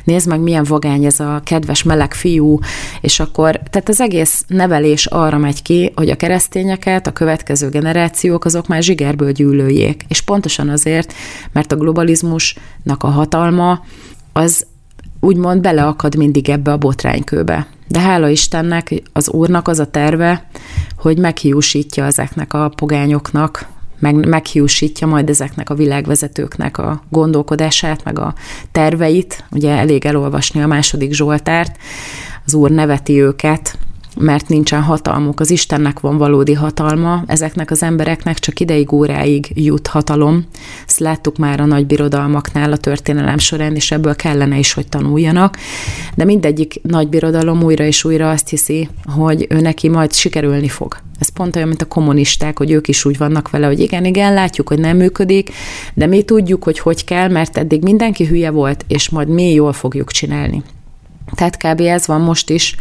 nézd meg, milyen vagány ez a kedves meleg fiú, és akkor, tehát az egész nevelés arra megy ki, hogy a keresztényeket, a következő generációk, azok már zsigerből gyűlöljék, és pontosan azért, mert a globalizmusnak a hatalma, az úgymond beleakad mindig ebbe a botránykőbe. De hála Istennek, az Úrnak az a terve, hogy meghiúsítja ezeknek a pogányoknak, meghiúsítja majd ezeknek a világvezetőknek a gondolkodását, meg a terveit. Ugye elég elolvasni a második Zsoltárt, az Úr neveti őket, mert nincsen hatalmuk. Az Istennek van valódi hatalma, ezeknek az embereknek csak ideig, óráig jut hatalom. Ezt láttuk már a nagy birodalmaknál a történelem során, és ebből kellene is, hogy tanuljanak. De mindegyik nagy birodalom újra és újra azt hiszi, hogy ő neki majd sikerülni fog. Ez pont olyan, mint a kommunisták, hogy ők is úgy vannak vele, hogy igen, látjuk, hogy nem működik, de mi tudjuk, hogy kell, mert eddig mindenki hülye volt, és majd mi jól fogjuk csinálni. Tehát kb. Ez van most is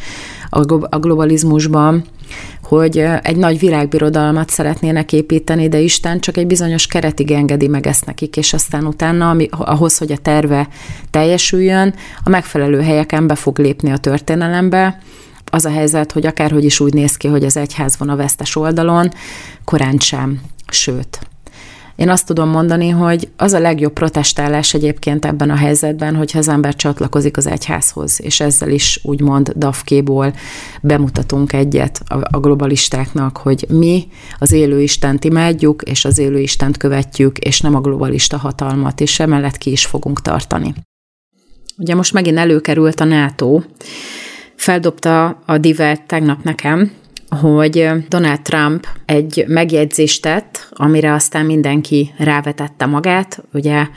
a globalizmusban, hogy egy nagy világbirodalmat szeretnének építeni, de Isten csak egy bizonyos keretig engedi meg ezt nekik, és aztán utána, ahhoz, hogy a terve teljesüljön, a megfelelő helyeken be fog lépni a történelembe. Az a helyzet, hogy akárhogy is úgy néz ki, hogy az egyház van a vesztes oldalon, korán sem, sőt. Én azt tudom mondani, hogy az a legjobb protestálás egyébként ebben a helyzetben, hogyha az ember csatlakozik az egyházhoz, és ezzel is úgymond dafkéból bemutatunk egyet a globalistáknak, hogy mi az élő Istent imádjuk, és az élő Istent követjük, és nem a globalista hatalmat, és emellett ki is fogunk tartani. Ugye most megint előkerült a NATO, feldobta a divert tegnap nekem, hogy Donald Trump egy megjegyzést tett, amire aztán mindenki rávetette magát, ugye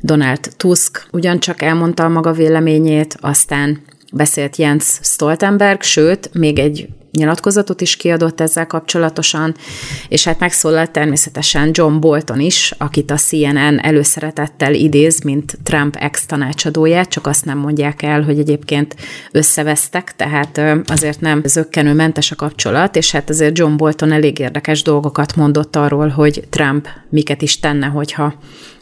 Donald Tusk ugyancsak elmondta a maga véleményét, aztán beszélt Jens Stoltenberg, sőt, még egy nyilatkozatot is kiadott ezzel kapcsolatosan, és hát megszólalt természetesen John Bolton is, akit a CNN előszeretettel idéz, mint Trump ex-tanácsadóját, csak azt nem mondják el, hogy egyébként összevesztek, tehát azért nem zökkenőmentes a kapcsolat, és hát azért John Bolton elég érdekes dolgokat mondott arról, hogy Trump miket is tenne, hogyha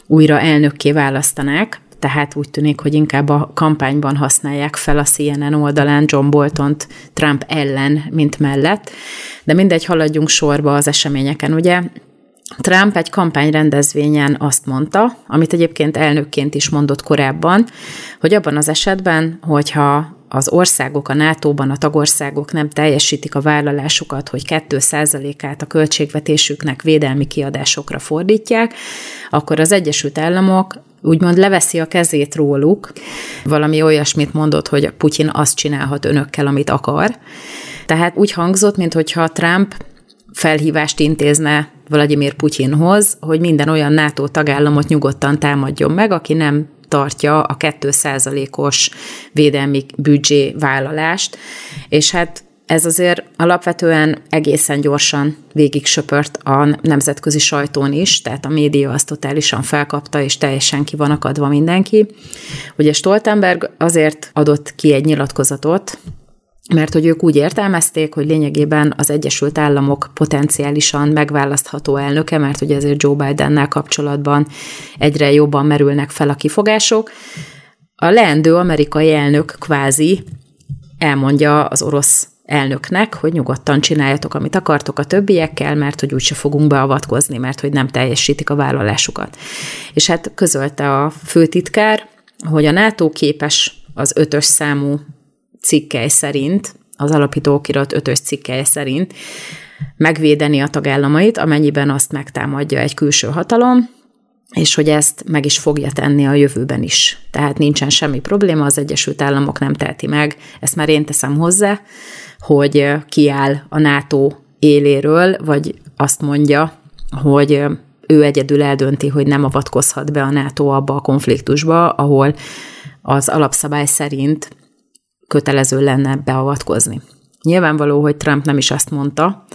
újra elnökké választanák. Tehát úgy tűnik, hogy inkább a kampányban használják fel a CNN oldalán John Boltont Trump ellen, mint mellett. De mindegy, haladjunk sorba az eseményeken, ugye? Trump egy kampányrendezvényen azt mondta, amit egyébként elnökként is mondott korábban, hogy abban az esetben, hogyha az országok a NATO-ban, a tagországok nem teljesítik a vállalásukat, hogy 2%-át a költségvetésüknek védelmi kiadásokra fordítják, akkor az Egyesült Államok úgymond leveszi a kezét róluk, valami olyasmit mondott, hogy Putyin azt csinálhat önökkel, amit akar. Tehát úgy hangzott, mintha Trump felhívást intézne Vladimir Putyinhoz, hogy minden olyan NATO tagállamot nyugodtan támadjon meg, aki nem tartja a 2%-os védelmi büdzsé vállalást, és hát ez azért alapvetően egészen gyorsan végig söpört a nemzetközi sajtón is, tehát a média azt totálisan felkapta, és teljesen ki van akadva mindenki. Ugye Stoltenberg azért adott ki egy nyilatkozatot, mert hogy ők úgy értelmezték, hogy lényegében az Egyesült Államok potenciálisan megválasztható elnöke, mert ugye ezért Joe Bidennel kapcsolatban egyre jobban merülnek fel a kifogások. A leendő amerikai elnök kvázi elmondja az orosz elnöknek, hogy nyugodtan csináljatok, amit akartok a többiekkel, mert hogy úgyse fogunk beavatkozni, mert hogy nem teljesítik a vállalásukat. És hát közölte a főtitkár, hogy a NATO képes az 5-ös számú cikkely szerint, az alapítókirat 5-ös cikkely szerint megvédeni a tagállamait, amennyiben azt megtámadja egy külső hatalom, és hogy ezt meg is fogja tenni a jövőben is. Tehát nincsen semmi probléma, az Egyesült Államok nem teheti meg, ezt már én teszem hozzá, hogy kiáll a NATO éléről, vagy azt mondja, hogy ő egyedül eldönti, hogy nem avatkozhat be a NATO abba a konfliktusba, ahol az alapszabály szerint kötelező lenne beavatkozni. Nyilvánvaló, hogy Trump nem is azt mondta,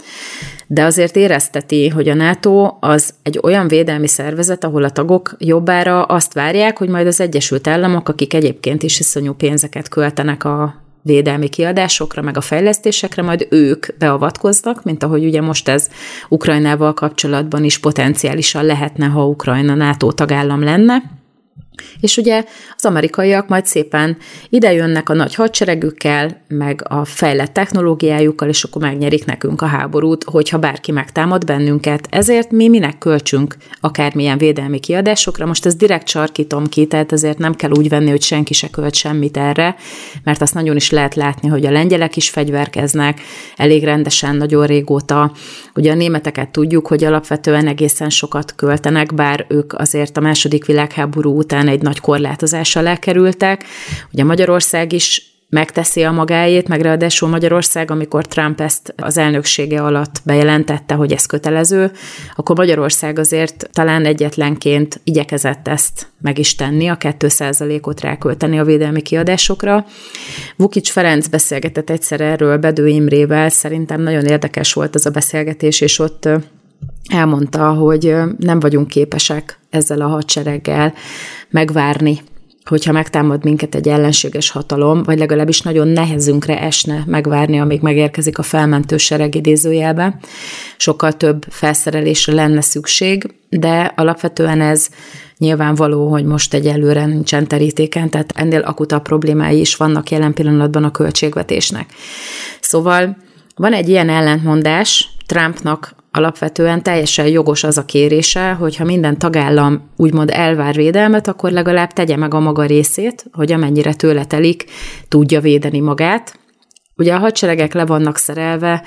de azért érezteti, hogy a NATO az egy olyan védelmi szervezet, ahol a tagok jobbára azt várják, hogy majd az Egyesült Államok, akik egyébként is iszonyú pénzeket költenek a védelmi kiadásokra, meg a fejlesztésekre, majd ők beavatkoznak, mint ahogy ugye most ez Ukrajnával kapcsolatban is potenciálisan lehetne, ha Ukrajna NATO tagállam lenne. És ugye az amerikaiak majd szépen idejönnek a nagy hadseregükkel, meg a fejlett technológiájukkal, és akkor megnyerik nekünk a háborút, hogyha bárki megtámad bennünket. Ezért mi minek költsünk akármilyen védelmi kiadásokra? Most ezt direkt sarkítom ki, tehát ezért nem kell úgy venni, hogy senki se költ semmit erre, mert azt nagyon is lehet látni, hogy a lengyelek is fegyverkeznek, elég rendesen, nagyon régóta. Ugye a németeket tudjuk, hogy alapvetően egészen sokat költenek, bár ők azért a második világháború után egy nagy korlátozás alá kerültek. Ugye Magyarország is megteszi a magáét, meg ráadásul Magyarország, amikor Trump ezt az elnöksége alatt bejelentette, hogy ez kötelező, akkor Magyarország azért talán egyetlenként igyekezett ezt meg is tenni, a 2%-ot rákölteni a védelmi kiadásokra. Vukics Ferenc beszélgetett egyszer erről Bedő Imrével, szerintem nagyon érdekes volt ez a beszélgetés, és ott elmondta, hogy nem vagyunk képesek ezzel a hadsereggel megvárni, hogyha megtámad minket egy ellenséges hatalom, vagy legalábbis nagyon nehezünkre esne megvárni, amíg megérkezik a felmentő sereg idézőjelbe. Sokkal több felszerelésre lenne szükség, de alapvetően ez nyilvánvaló, hogy most egyelőre nincsen terítéken, tehát ennél akutabb problémái is vannak jelen pillanatban a költségvetésnek. Szóval van egy ilyen ellentmondás Trumpnak alapvetően teljesen jogos az a kérése, hogyha minden tagállam úgymond elvár védelmet, akkor legalább tegye meg a maga részét, hogy amennyire tőle telik, tudja védeni magát. Ugye a hadseregek le vannak szerelve,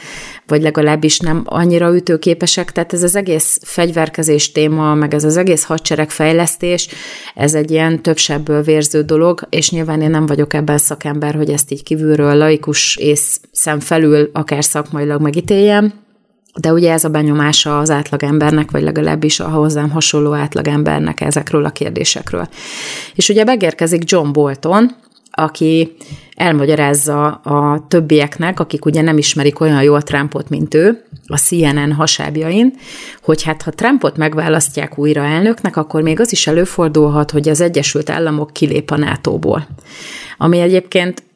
vagy legalábbis nem annyira ütőképesek, tehát ez az egész fegyverkezés téma, meg ez az egész hadseregfejlesztés, ez egy ilyen több sebből vérző dolog, és nyilván én nem vagyok ebben szakember, hogy ezt így kívülről laikus ész szem felül akár szakmailag megítéljem, de ugye ez a benyomása az átlagembernek, vagy legalábbis a hozzám hasonló átlagembernek ezekről a kérdésekről. És ugye megérkezik John Bolton, aki elmagyarázza a többieknek, akik ugye nem ismerik olyan jól Trumpot, mint ő, a CNN hasábjain, hogy hát ha Trumpot megválasztják újra elnöknek, akkor még az is előfordulhat, hogy az Egyesült Államok kilép a NATO-ból. Ami egyébként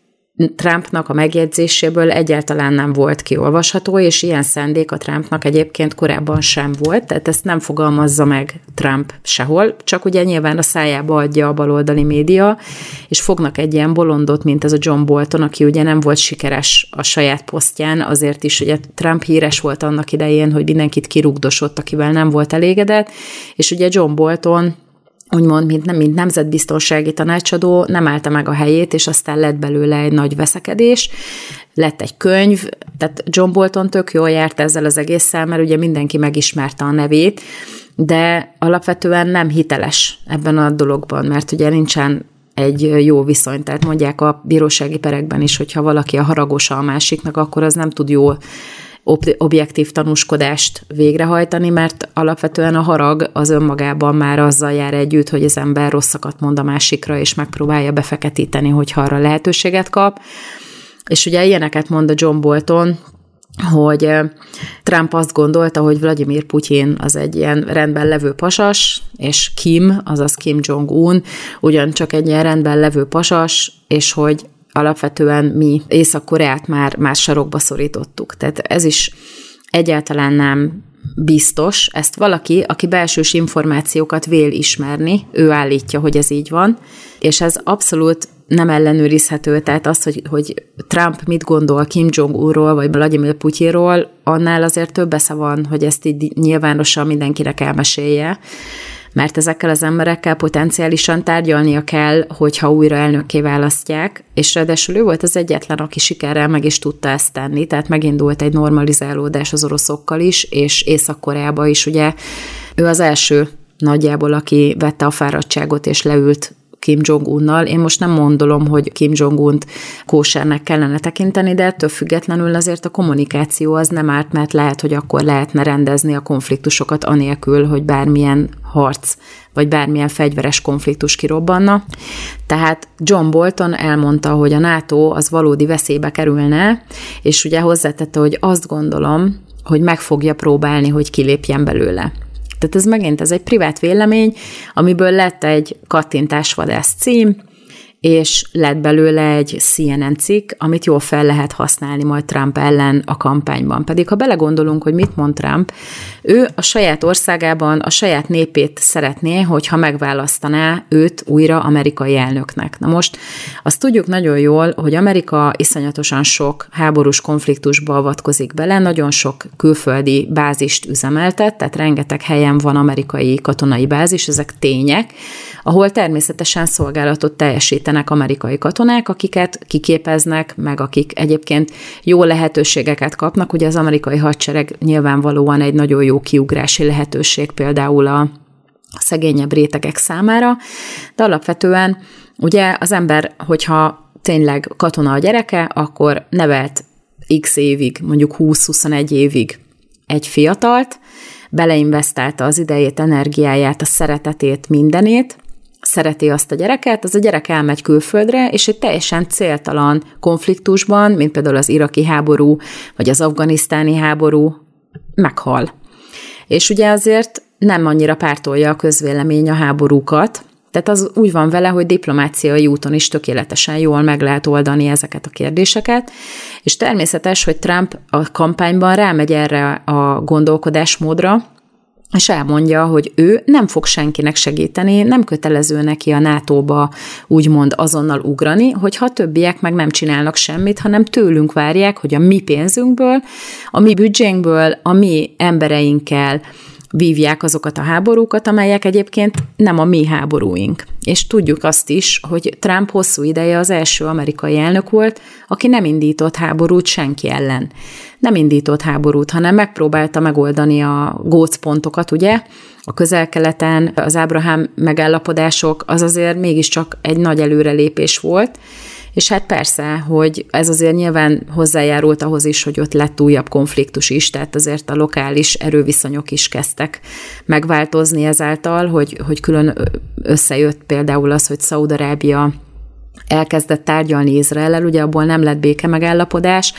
Trumpnak a megjegyzéséből egyáltalán nem volt kiolvasható, és ilyen szándék a Trumpnak egyébként korábban sem volt, tehát ezt nem fogalmazza meg Trump sehol, csak ugye nyilván a szájába adja a baloldali média, és fognak egy ilyen bolondot, mint ez a John Bolton, aki ugye nem volt sikeres a saját posztján, azért is, ugye Trump híres volt annak idején, hogy mindenkit kirugdosott, akivel nem volt elégedett, és ugye John Bolton úgymond, mint nemzetbiztonsági tanácsadó, nem állta meg a helyét, és aztán lett belőle egy nagy veszekedés, lett egy könyv, tehát John Bolton tök jól járt ezzel az egésszel, mert ugye mindenki megismerte a nevét, de alapvetően nem hiteles ebben a dologban, mert ugye nincsen egy jó viszony, tehát mondják a bírósági perekben is, hogyha valaki a haragosa a másiknak, akkor az nem tud jól objektív tanúskodást végrehajtani, mert alapvetően a harag az önmagában már azzal jár együtt, hogy az ember rosszakat mond a másikra, és megpróbálja befeketíteni, hogyha arra lehetőséget kap. És ugye ilyeneket mond a John Bolton, hogy Trump azt gondolta, hogy Vladimir Putyin az egy ilyen rendben levő pasas, és Kim, azaz Kim Jong-un, ugyancsak egy ilyen rendben levő pasas, és hogy alapvetően mi Észak-Koreát már sarokba szorítottuk. Tehát ez is egyáltalán nem biztos. Ezt valaki, aki belsős információkat vél ismerni, ő állítja, hogy ez így van, és ez abszolút nem ellenőrizhető. Tehát az, hogy Trump mit gondol Kim Jong-unról, vagy Vladimir Putyinról, annál azért több esze van, hogy ezt így nyilvánosan mindenkinek elmesélje, mert ezekkel az emberekkel potenciálisan tárgyalnia kell, hogyha újra elnökké választják, és ráadásul ő volt az egyetlen, aki sikerrel meg is tudta ezt tenni, tehát megindult egy normalizálódás az oroszokkal is, és Észak-Koreában is, ugye ő az első nagyjából, aki vette a fáradtságot és leült Kim Jong-unnal. Én most nem mondom, hogy Kim Jong-unt kósernek kellene tekinteni, de ettől függetlenül azért a kommunikáció az nem árt, mert lehet, hogy akkor lehetne rendezni a konfliktusokat anélkül, hogy bármilyen harc, vagy bármilyen fegyveres konfliktus kirobbanna. Tehát John Bolton elmondta, hogy a NATO az valódi veszélybe kerülne, és ugye hozzátette, hogy azt gondolom, hogy meg fogja próbálni, hogy kilépjen belőle. Tehát ez megint ez egy privát vélemény, amiből lett egy kattintásvadász cím, és lett belőle egy CNN cikk, amit jól fel lehet használni majd Trump ellen a kampányban. Pedig ha belegondolunk, hogy mit mond Trump, ő a saját országában a saját népét szeretné, hogyha megválasztaná őt újra amerikai elnöknek. Na most azt tudjuk nagyon jól, hogy Amerika iszonyatosan sok háborús konfliktusba avatkozik bele, nagyon sok külföldi bázist üzemeltet, tehát rengeteg helyen van amerikai katonai bázis, ezek tények, ahol természetesen szolgálatot teljesít amerikai katonák, akiket kiképeznek, meg akik egyébként jó lehetőségeket kapnak. Ugye az amerikai hadsereg nyilvánvalóan egy nagyon jó kiugrási lehetőség például a szegényebb rétegek számára, de alapvetően ugye az ember, hogyha tényleg katona a gyereke, akkor nevelt x évig, mondjuk 20-21 évig egy fiatalt, beleinvestálta az idejét, energiáját, a szeretetét, mindenét, szereti azt a gyereket, az a gyerek elmegy külföldre, és egy teljesen céltalan konfliktusban, mint például az iraki háború, vagy az afganisztáni háború, meghal. És ugye azért nem annyira pártolja a közvélemény a háborúkat, tehát az úgy van vele, hogy diplomáciai úton is tökéletesen jól meg lehet oldani ezeket a kérdéseket, és természetes, hogy Trump a kampányban rámegy erre a gondolkodásmódra, És elmondja, hogy ő nem fog senkinek segíteni, nem kötelező neki a NATO-ba úgymond azonnal ugrani, hogyha a többiek meg nem csinálnak semmit, hanem tőlünk várják, hogy a mi pénzünkből, a mi büdzsénkből, a mi embereinkkel vívják azokat a háborúkat, amelyek egyébként nem a mi háborúink. És tudjuk azt is, hogy Trump hosszú ideje az első amerikai elnök volt, aki nem indított háborút senki ellen. Nem indított háborút, hanem megpróbálta megoldani a gócpontokat, ugye, a Közel-Keleten, az Ábrahám megállapodások, az azért mégiscsak egy nagy előrelépés volt, és hát persze, hogy ez azért nyilván hozzájárult ahhoz is, hogy ott lett újabb konfliktus is, tehát azért a lokális erőviszonyok is kezdtek megváltozni ezáltal, hogy külön összejött például az, hogy Szaud-Arabia elkezdett tárgyalni Izraellel, ugye abból nem lett béke megállapodás,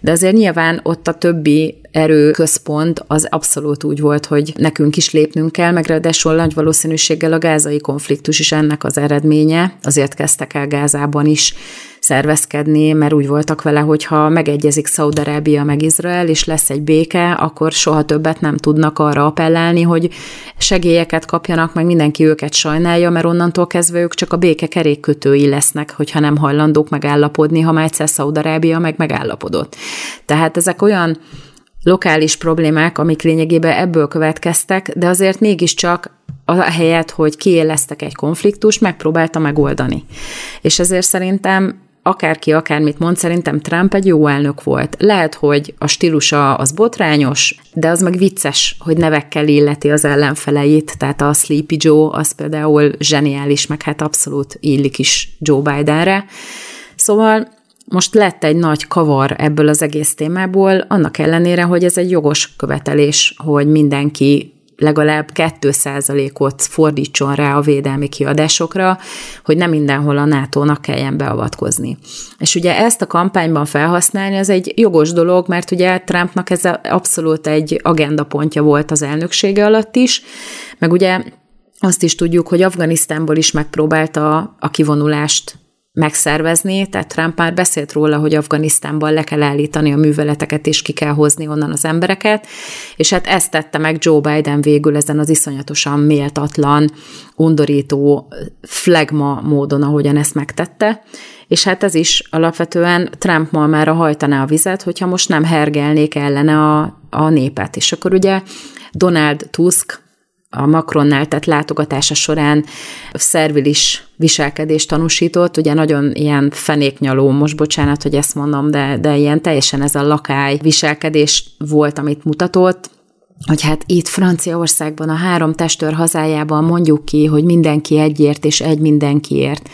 de azért nyilván ott a többi erőközpont az abszolút úgy volt, hogy nekünk is lépnünk kell, meg ráadásul nagy valószínűséggel a gázai konfliktus is ennek az eredménye, azért kezdtek el Gázában is szervezkedni, mert úgy voltak vele, hogy ha megegyezik Szaud-Arabia meg Izrael, és lesz egy béke, akkor soha többet nem tudnak arra appellálni, hogy segélyeket kapjanak, meg mindenki őket sajnálja, mert onnantól kezdve ők csak a béke kerékkötői lesznek, hogyha nem hajlandók megállapodni, ha már egyszer Szaud-Arabia meg megállapodott. Tehát ezek olyan lokális problémák, amik lényegében ebből következtek, de azért mégiscsak ahelyett, hogy kiéleztek egy konfliktust, megpróbálta megoldani. És ezért szerintem akárki akármit mond, szerintem Trump egy jó elnök volt. Lehet, hogy a stílusa az botrányos, de az meg vicces, hogy nevekkel illeti az ellenfeleit, tehát a Sleepy Joe, az például zseniális, meg hát abszolút illik is Joe Bidenre. Szóval most lett egy nagy kavar ebből az egész témából, annak ellenére, hogy ez egy jogos követelés, hogy mindenki legalább 2%-ot fordítson rá a védelmi kiadásokra, hogy nem mindenhol a NATO-nak kelljen beavatkozni. És ugye ezt a kampányban felhasználni, ez egy jogos dolog, mert ugye Trumpnak ez abszolút egy agendapontja volt az elnöksége alatt is, meg ugye azt is tudjuk, hogy Afganisztánból is megpróbálta a kivonulást megszervezni, tehát Trump már beszélt róla, hogy Afganisztánban le kell állítani a műveleteket, és ki kell hozni onnan az embereket, és hát ezt tette meg Joe Biden végül ezen az iszonyatosan méltatlan, undorító, flegma módon, ahogyan ezt megtette, és hát ez is alapvetően Trump malmára hajtaná a vizet, hogyha most nem hergelnék ellene a népet, és akkor ugye Donald Tusk a Macronnál tett látogatása során szervilis viselkedést tanúsított, ugye nagyon ilyen fenéknyaló, most bocsánat, hogy ezt mondom, de ilyen teljesen ez a lakály viselkedés volt, amit mutatott, hogy hát itt Franciaországban, a három testőr hazájában mondjuk ki, hogy mindenki egyért és egy mindenkiért.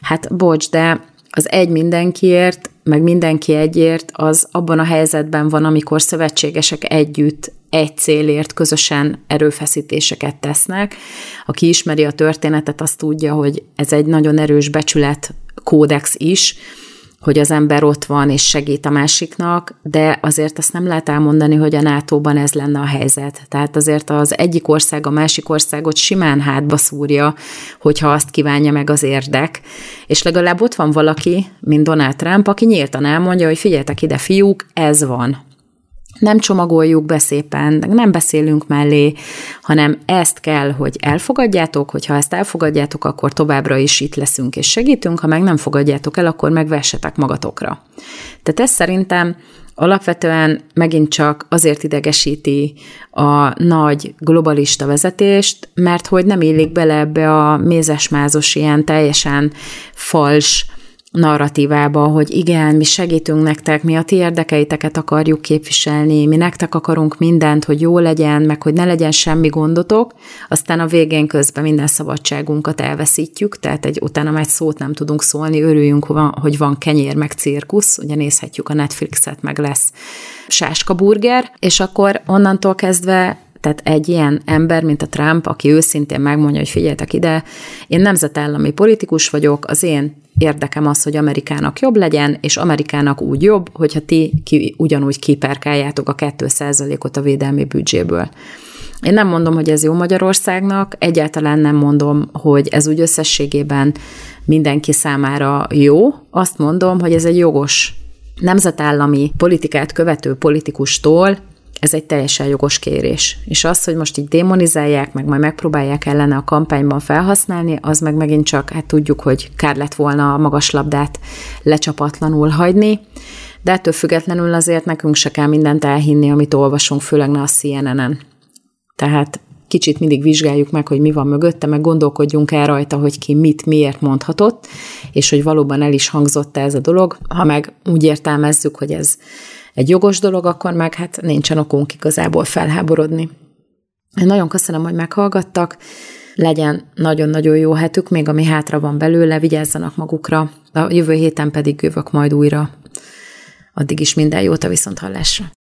Hát bocs, de az egy mindenkiért, meg mindenki egyért, az abban a helyzetben van, amikor szövetségesek együtt egy célért közösen erőfeszítéseket tesznek. Aki ismeri a történetet, azt tudja, hogy ez egy nagyon erős becsületkódex is, hogy az ember ott van és segít a másiknak, de azért azt nem lehet elmondani, hogy a NATO-ban ez lenne a helyzet. Tehát azért az egyik ország a másik országot simán hátba szúrja, hogyha azt kívánja meg az érdek. És legalább ott van valaki, mint Donald Trump, aki nyíltan elmondja, hogy figyeltek ide, fiúk, ez van. Nem csomagoljuk be szépen, nem beszélünk mellé, hanem ezt kell, hogy elfogadjátok, hogyha ezt elfogadjátok, akkor továbbra is itt leszünk és segítünk, ha meg nem fogadjátok el, akkor megvessetek magatokra. Tehát ez szerintem alapvetően megint csak azért idegesíti a nagy globalista vezetést, mert hogy nem illik bele ebbe a mézesmázos, ilyen teljesen fals narratívába, hogy igen, mi segítünk nektek, mi a ti érdekeiteket akarjuk képviselni, mi nektek akarunk mindent, hogy jó legyen, meg hogy ne legyen semmi gondotok, aztán a végén közben minden szabadságunkat elveszítjük, tehát utána már egy szót nem tudunk szólni, örüljünk, hogy van kenyér, meg cirkusz, ugye nézhetjük a Netflixet, meg lesz sáskaburger, és akkor onnantól kezdve, tehát egy ilyen ember, mint a Trump, aki őszintén megmondja, hogy figyeltek ide, én nemzetállami politikus vagyok, az én érdekem az, hogy Amerikának jobb legyen, és Amerikának úgy jobb, hogyha ugyanúgy kiperkáljátok a 2%-ot a védelmi büdzséből. Én nem mondom, hogy ez jó Magyarországnak, egyáltalán nem mondom, hogy ez úgy összességében mindenki számára jó. Azt mondom, hogy ez egy jogos nemzetállami politikát követő politikustól Ez egy teljesen jogos kérés. És az, hogy most így démonizálják, meg majd megpróbálják ellene a kampányban felhasználni, az meg megint csak, hát tudjuk, hogy kár lett volna a magaslabdát lecsapatlanul hagyni, de ettől függetlenül azért nekünk se kell mindent elhinni, amit olvasunk, főleg ne a CNN-en. Tehát kicsit mindig vizsgáljuk meg, hogy mi van mögötte, meg gondolkodjunk el rajta, hogy ki mit, miért mondhatott, és hogy valóban el is hangzott ez a dolog. Ha meg úgy értelmezzük, hogy ez egy jogos dolog, akkor meg hát nincsen okunk igazából felháborodni. Én nagyon köszönöm, hogy meghallgattak. Legyen nagyon-nagyon jó hetük, még ami hátra van belőle, vigyázzanak magukra. A jövő héten pedig jövök majd újra. Addig is minden jót, a viszonthallásra!